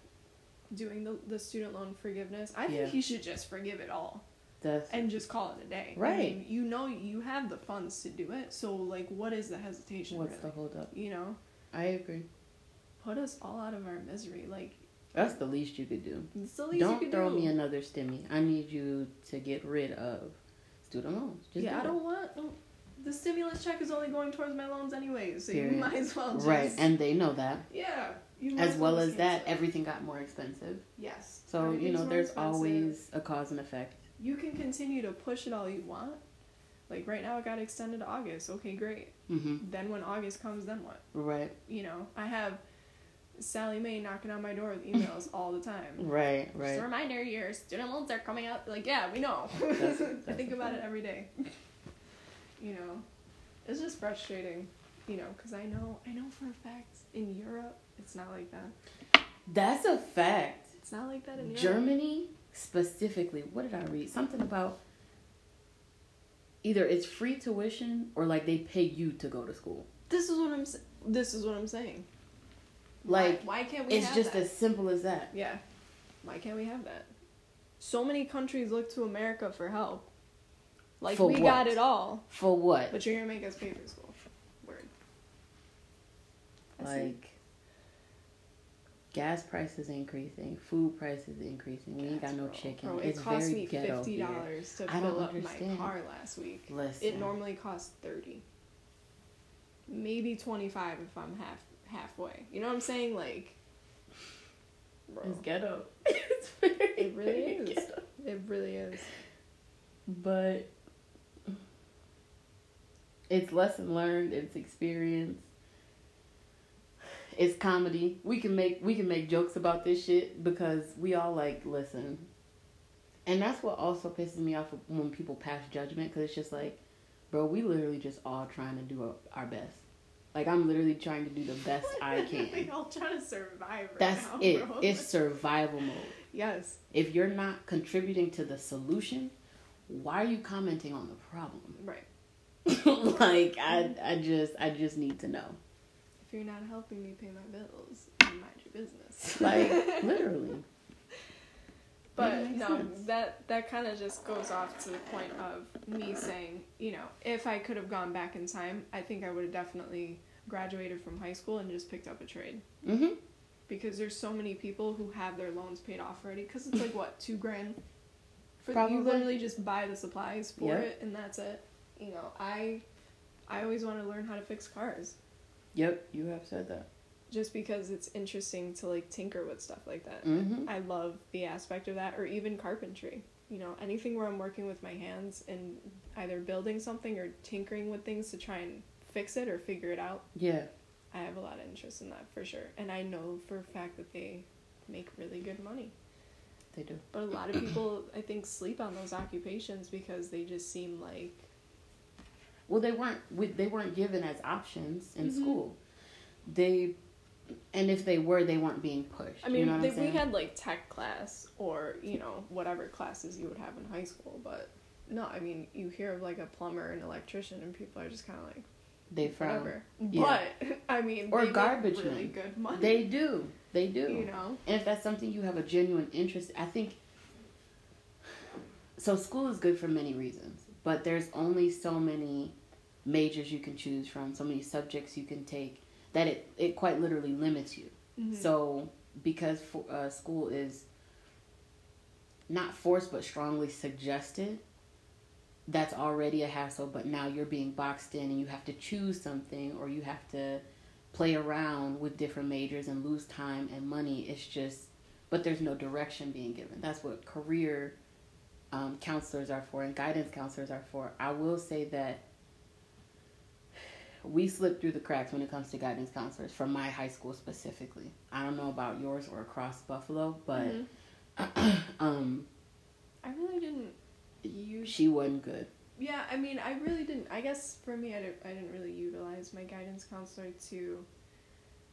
doing the, the student loan forgiveness. I think yeah. he should just forgive it all. That's, and just call it a day. Right. I mean, you know you have the funds to do it, so, like, what is the hesitation? What's really? The hold up? You know? I agree. Put us all out of our misery. Like, that's the least you could do. It's the least don't you could do. Don't throw me another stimmy. I need you to get rid of student loans. Just yeah, do I don't it. Want... Don't, the stimulus check is only going towards my loans anyway, so Period. You might as well just... Right, and they know that. Yeah. You as well as that, it. Everything got more expensive. Yes. So, you know, there's expensive. Always a cause and effect. You can continue to push it all you want. Like, right now it got extended to August. Okay, great. Mm-hmm. Then when August comes, then what? Right. You know, I have Sally Mae knocking on my door with emails all the time. Right, right. Just a reminder, your student loans are coming up. Like, yeah, we know. That's, that's I think about point. It every day. You know, it's just frustrating, you know, because I know, I know for a fact in Europe, it's not like that. That's a fact. It's not like that in Europe. Germany... Specifically, what did I read? Something about either it's free tuition or like they pay you to go to school. This is what I'm. This is what I'm saying. Like, why, why can't we? It's have just that? As simple as that. Yeah. Why can't we have that? So many countries look to America for help. Like for we what? Got it all. For what? But you're gonna make us pay for school. Word. Like, gas prices increasing, food prices increasing. We gas, ain't got no bro. chicken. Bro, it's it cost very me ghetto fifty dollars to fill up understand. my car last week. Listen. It normally costs thirty, maybe twenty-five if I'm half halfway. You know what I'm saying? Like, bro. It's ghetto. It's very it really is. Ghetto. It really is. But it's lesson learned. It's experience. It's comedy. We can make we can make jokes about this shit because we all like listen, and that's what also pisses me off when people pass judgment. Because it's just like, bro, we literally just all trying to do our best. Like, I'm literally trying to do the best I can. We all trying to survive. Right that's now, it. Bro. It's survival mode. Yes. If you're not contributing to the solution, why are you commenting on the problem? Right. Like, I I just I just need to know. If you're not helping me pay my bills, mind your business. Like, literally. But no, sense. that that kind of just goes off to the point of me saying, you know, if I could have gone back in time, I think I would have definitely graduated from high school and just picked up a trade. Mm-hmm. Because there's so many people who have their loans paid off already. Because it's like, what, two grand? For Probably. You literally just buy the supplies for yep. it, and that's it. You know, I, I always want to learn how to fix cars. Yep, you have said that. Just because it's interesting to, like, tinker with stuff like that. Mm-hmm. I love the aspect of that, or even carpentry. You know, anything where I'm working with my hands and either building something or tinkering with things to try and fix it or figure it out. Yeah. I have a lot of interest in that, for sure. And I know for a fact that they make really good money. They do. But a lot of people, I think, sleep on those occupations because they just seem like... Well, they weren't they weren't given as options in mm-hmm. school. They, and if they were, they weren't being pushed. I mean, you know they, we had like tech class or, you know, whatever classes you would have in high school. But no, I mean, you hear of like a plumber and electrician and people are just kind of like, they whatever. Yeah. But, I mean, or they garbage make really men. good money. They do. They do. You know? And if that's something you have a genuine interest, I think, so school is good for many reasons. But there's only so many majors you can choose from, so many subjects you can take, that it, it quite literally limits you. Mm-hmm. So because for, uh, school is not forced but strongly suggested, that's already a hassle, but now you're being boxed in and you have to choose something or you have to play around with different majors and lose time and money. It's just, but there's no direction being given. That's what career... Um, counselors are for and guidance counselors are for. I will say that we slip through the cracks when it comes to guidance counselors from my high school specifically. I don't know about yours or across Buffalo, but mm-hmm. um, I really didn't. Use... She wasn't good. Yeah, I mean, I really didn't. I guess for me, I didn't, I didn't really utilize my guidance counselor to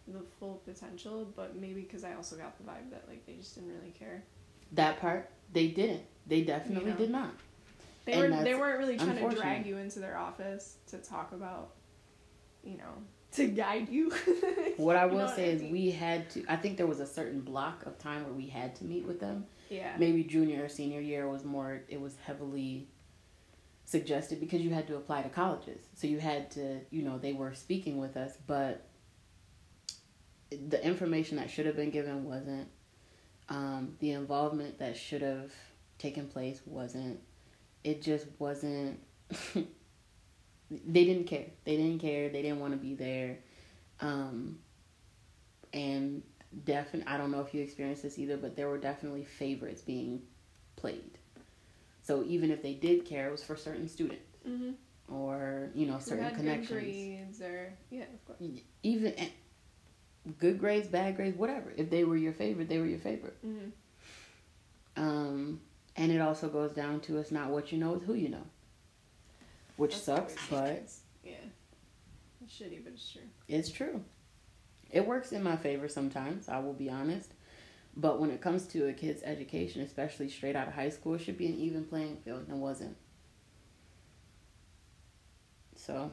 the full potential, but maybe because I also got the vibe that like they just didn't really care. That part, they didn't. They definitely you know, did not. They and were they weren't really trying to drag you into their office to talk about, you know, to guide you. What I will you know say I is mean? we had to. I think there was a certain block of time where we had to meet with them. Yeah. Maybe junior or senior year was more. It was heavily suggested because you had to apply to colleges, so you had to. You know, they were speaking with us, but the information that should have been given wasn't. Um, the involvement that should have taken place wasn't. It just wasn't. They didn't care. They didn't care. They didn't want to be there. Um, and definitely, I don't know if you experienced this either, but there were definitely favorites being played. So even if they did care, it was for certain students mm-hmm. or you know certain had connections. Good grades or yeah, of course. Even good grades, bad grades, whatever. If they were your favorite, they were your favorite. Mm-hmm. Um. And it also goes down to it's not what you know, it's who you know. Which That's sucks, but... Yeah. It's shitty, but it's true. It's true. It works in my favor sometimes, I will be honest. But when it comes to a kid's education, especially straight out of high school, it should be an even playing field, and it wasn't. So,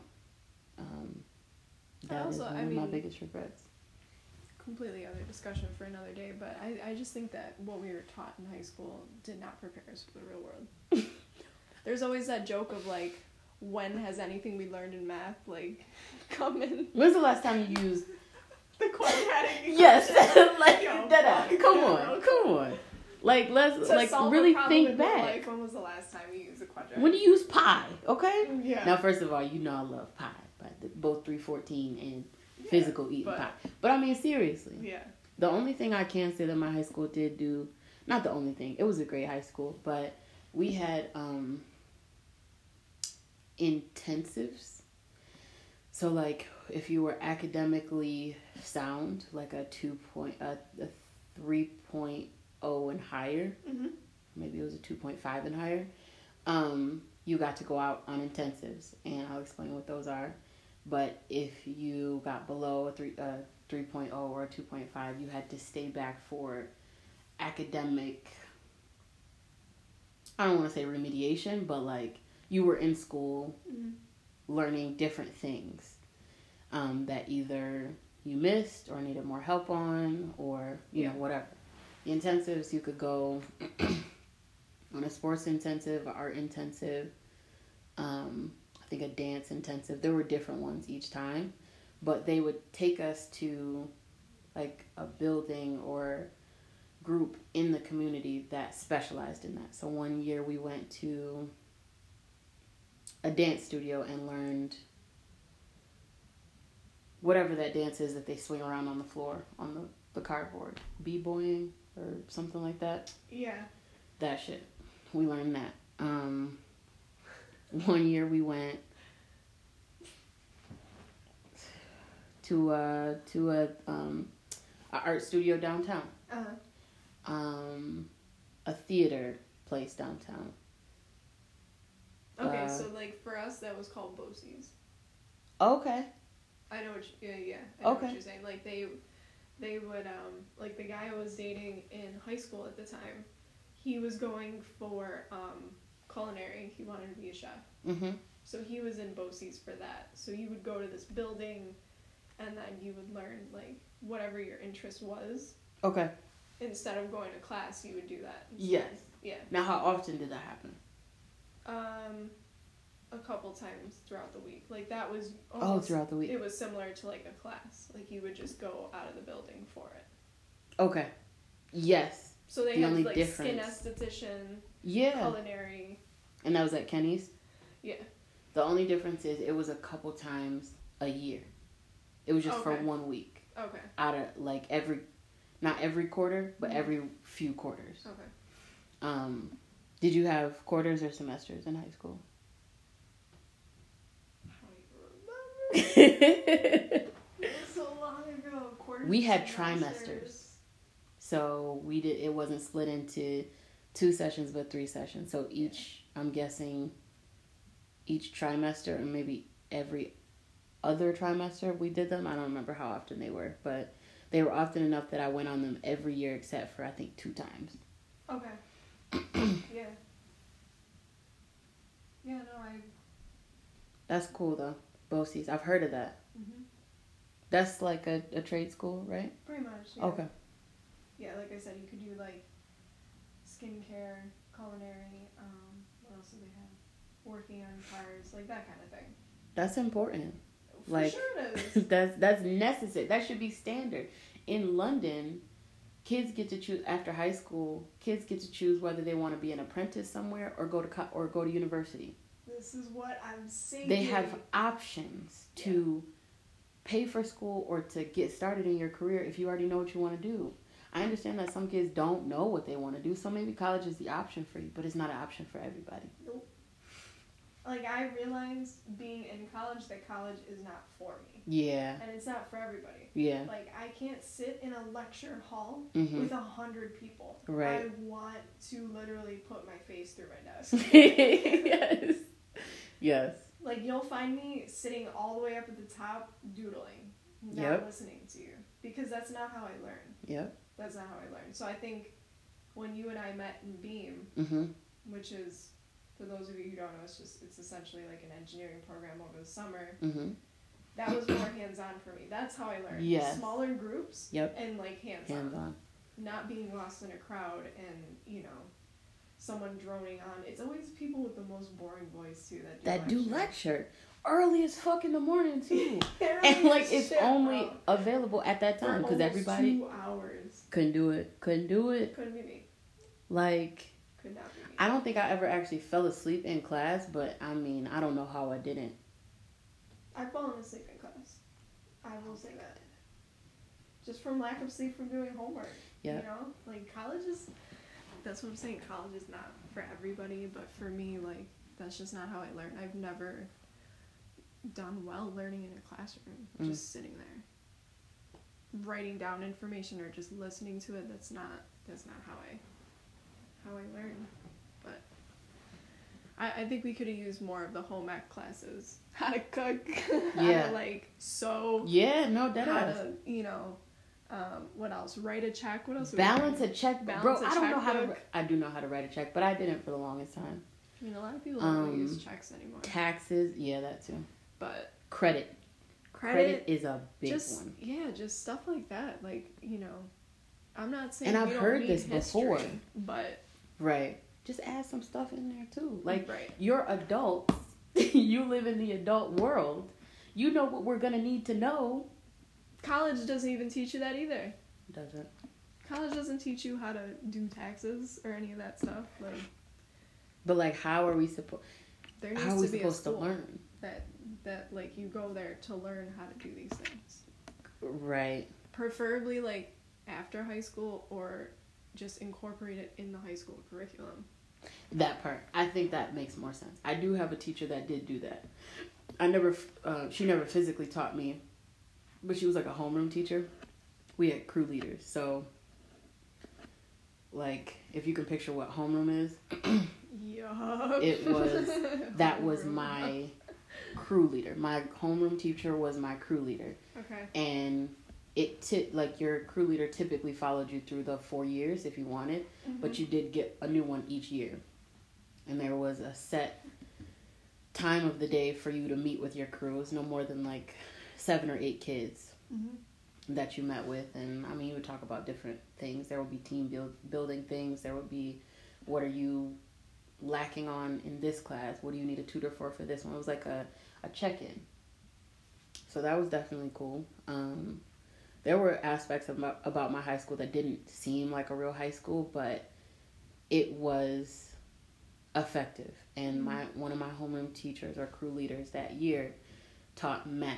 um... That also, is one I of mean, my biggest regrets. Completely other discussion for another day, but I, I just think that what we were taught in high school did not prepare us for the real world. There's always that joke of like, when has anything we learned in math like come in? When's the last time you used the quadratic equation. Yes. Like, yo, dead ass. Come yo, on. Yo. Come on. Like, let's, to like, really think back. Like, when was the last time you used a quadratic? When do you use pi? Okay? Yeah. Now, first of all, you know I love pi. But both three fourteen and yeah, physical eating but, pie. But, I mean, seriously. Yeah. The only thing I can say that my high school did do, not the only thing, it was a great high school, but we had um, intensives. So, like, if you were academically sound, like a two point, a, a three point oh and higher, mm-hmm. maybe it was a two point five and higher, um, you got to go out on intensives. And I'll explain what those are. But if you got below a three, uh, three point oh or a two point five, you had to stay back for academic, I don't want to say remediation, but like you were in school mm-hmm. learning different things um, that either you missed or needed more help on or, you yeah. know, whatever. The intensives, you could go on a sports intensive, an art intensive, um, I think a dance intensive. There were different ones each time. But they would take us to, like, a building or group in the community that specialized in that. So one year we went to a dance studio and learned whatever that dance is that they swing around on the floor, on the, the cardboard. B-boying or something like that. Yeah. That shit. We learned that. Um, one year we went to a, to a, um, a art studio downtown, uh-huh. um, a theater place downtown. Okay, uh, so like for us that was called BOCES. Okay. I know what you, yeah, yeah, I know okay. what you're saying. Like they, they would, um, like the guy I was dating in high school at the time, he was going for, um, culinary. He wanted to be a chef. Mm-hmm. So he was in BOCES for that. So you would go to this building, and then you would learn, like, whatever your interest was. Okay. Instead of going to class, you would do that. Yes. Yeah. Now, how often did that happen? Um, a couple times throughout the week. Like, that was almost... Oh, throughout the week. It was similar to, like, a class. Like, you would just go out of the building for it. Okay. Yes. So they the had, like, difference. Skin esthetician, yeah. culinary... And that was at Kenny's? Yeah. The only difference is it was a couple times a year. It was just okay. for one week. Okay. Out of, like, every... Not every quarter, but every few quarters. Okay. Um, did you have quarters or semesters in high school? I don't even remember. It was so long ago. Quarters, we had trimesters. So, we did... It wasn't split into two sessions, but three sessions. So, each... Yeah. I'm guessing... Each trimester, or maybe every... other trimester we did them. I don't remember how often they were, but they were often enough that I went on them every year except for I think two times. Okay. Yeah. Yeah, no, I... That's cool, though. BOCES. I've heard of that. Mm-hmm. That's like a, a trade school, right? Pretty much, yeah. Okay. Yeah, like I said, you could do, like, skincare, culinary, um, what else do they have? Working on cars, like that kind of thing. That's important. Like, sure it is. that's that's necessary. That should be standard. In London, kids get to choose after high school. Kids get to choose whether they want to be an apprentice somewhere or go to co- or go to university. This is what I'm saying. They have options to yeah. pay for school or to get started in your career if you already know what you want to do. I understand that some kids don't know what they want to do, so maybe college is the option for you, but it's not an option for everybody. Nope. Like, I realized being in college that college is not for me. Yeah. And it's not for everybody. Yeah. Like, I can't sit in a lecture hall mm-hmm. with a hundred people. Right. I want to literally put my face through my desk. Yes. Yes. Like, you'll find me sitting all the way up at the top doodling, not yep. listening to you. Because that's not how I learn. Yep. That's not how I learn. So I think when you and I met in BEAM, mm-hmm. which is... For those of you who don't know, it's just it's essentially like an engineering program over the summer. Mm-hmm. That was more hands-on for me. That's how I learned. Yes. Smaller groups yep. and like hands-on. Hands-on. Not being lost in a crowd and, you know, someone droning on. It's always people with the most boring voice, too, that do that lecture. That do lecture. early as fuck in the morning too, and like it's only up. available at that time because everybody two hours. couldn't do it. Couldn't do it. Couldn't be me. Like, could not be me. I don't think I ever actually fell asleep in class, but I mean, I don't know how I didn't. I've fallen asleep in class. I will say that. Just from lack of sleep from doing homework. Yeah. You know, like college is. That's what I'm saying. College is not for everybody, but for me, like that's just not how I learn. I've never done well learning in a classroom, mm. just sitting there, writing down information or just listening to it. That's not that's not how I how I learn. But I, I think we could have used more of the home ec classes. How to cook, yeah. how to like sew. Yeah, no doubt. How to, you know. Um, what else? Write a check. What else? Balance a check. Balance Bro, a I don't checkbook. know how to. I do know how to write a check, but I didn't for the longest time. I mean, a lot of people um, don't use checks anymore. Taxes, yeah, that too. But credit, credit, credit is a big just, one. Yeah, just stuff like that. Like you know, I'm not saying. And I've don't heard this history, before, but right, just add some stuff in there too. Like right. You're adults. You live in the adult world. You know what we're gonna need to know. College doesn't even teach you that either. Doesn't. College doesn't teach you how to do taxes or any of that stuff. Like, but like, how are we supposed? There needs how are we to be supposed a school to learn that that like you go there to learn how to do these things. Right. Preferably like after high school or just incorporate it in the high school curriculum. That part, I think that makes more sense. I do have a teacher that did do that. I never, uh, she never physically taught me. But she was like a homeroom teacher. We had crew leaders. So, like, if you can picture what homeroom is, yup. It was, that was my crew leader. My homeroom teacher was my crew leader. Okay. And it, t- like, your crew leader typically followed you through the four years if you wanted, mm-hmm. but you did get a new one each year. And there was a set time of the day for you to meet with your crew. It was no more than, like, seven or eight kids mm-hmm. that you met with, and I mean, you would talk about different things. There would be team build, building things. There would be, what are you lacking on in this class? What do you need a tutor for for this one? It was like a, a check-in. So that was definitely cool. Um, there were aspects of my, about my high school that didn't seem like a real high school, but it was effective. And my one of my homeroom teachers or crew leaders that year taught math.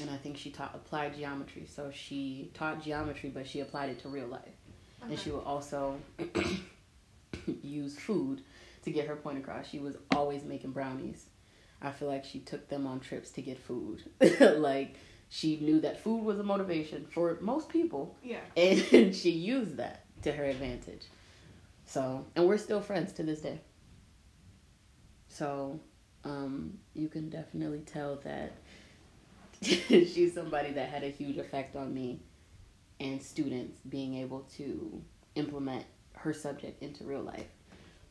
And I think she taught applied geometry. So she taught geometry, but she applied it to real life. Okay. And she would also use food to get her point across. She was always making brownies. I feel like she took them on trips to get food. Like, she knew that food was a motivation for most people. Yeah. And she used that to her advantage. So, and we're still friends to this day. So, um, you can definitely tell that she's somebody that had a huge effect on me and students being able to implement her subject into real life.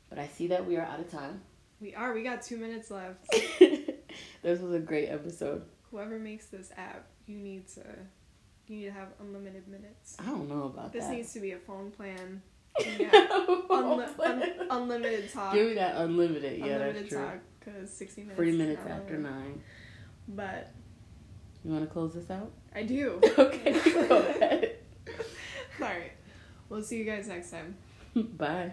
But I see that we are out of time. We are. We got two minutes left. This was a great episode. Whoever makes this app, you need to you need to have unlimited minutes. I don't know about this that. This needs to be a phone plan. Yeah. Unli- un- unlimited talk. Give me that unlimited. Yeah, unlimited that's true. Unlimited talk, because sixty minutes. Three minutes after nine. nine. But... You want to close this out? I do. Okay, go ahead. All right. We'll see you guys next time. Bye.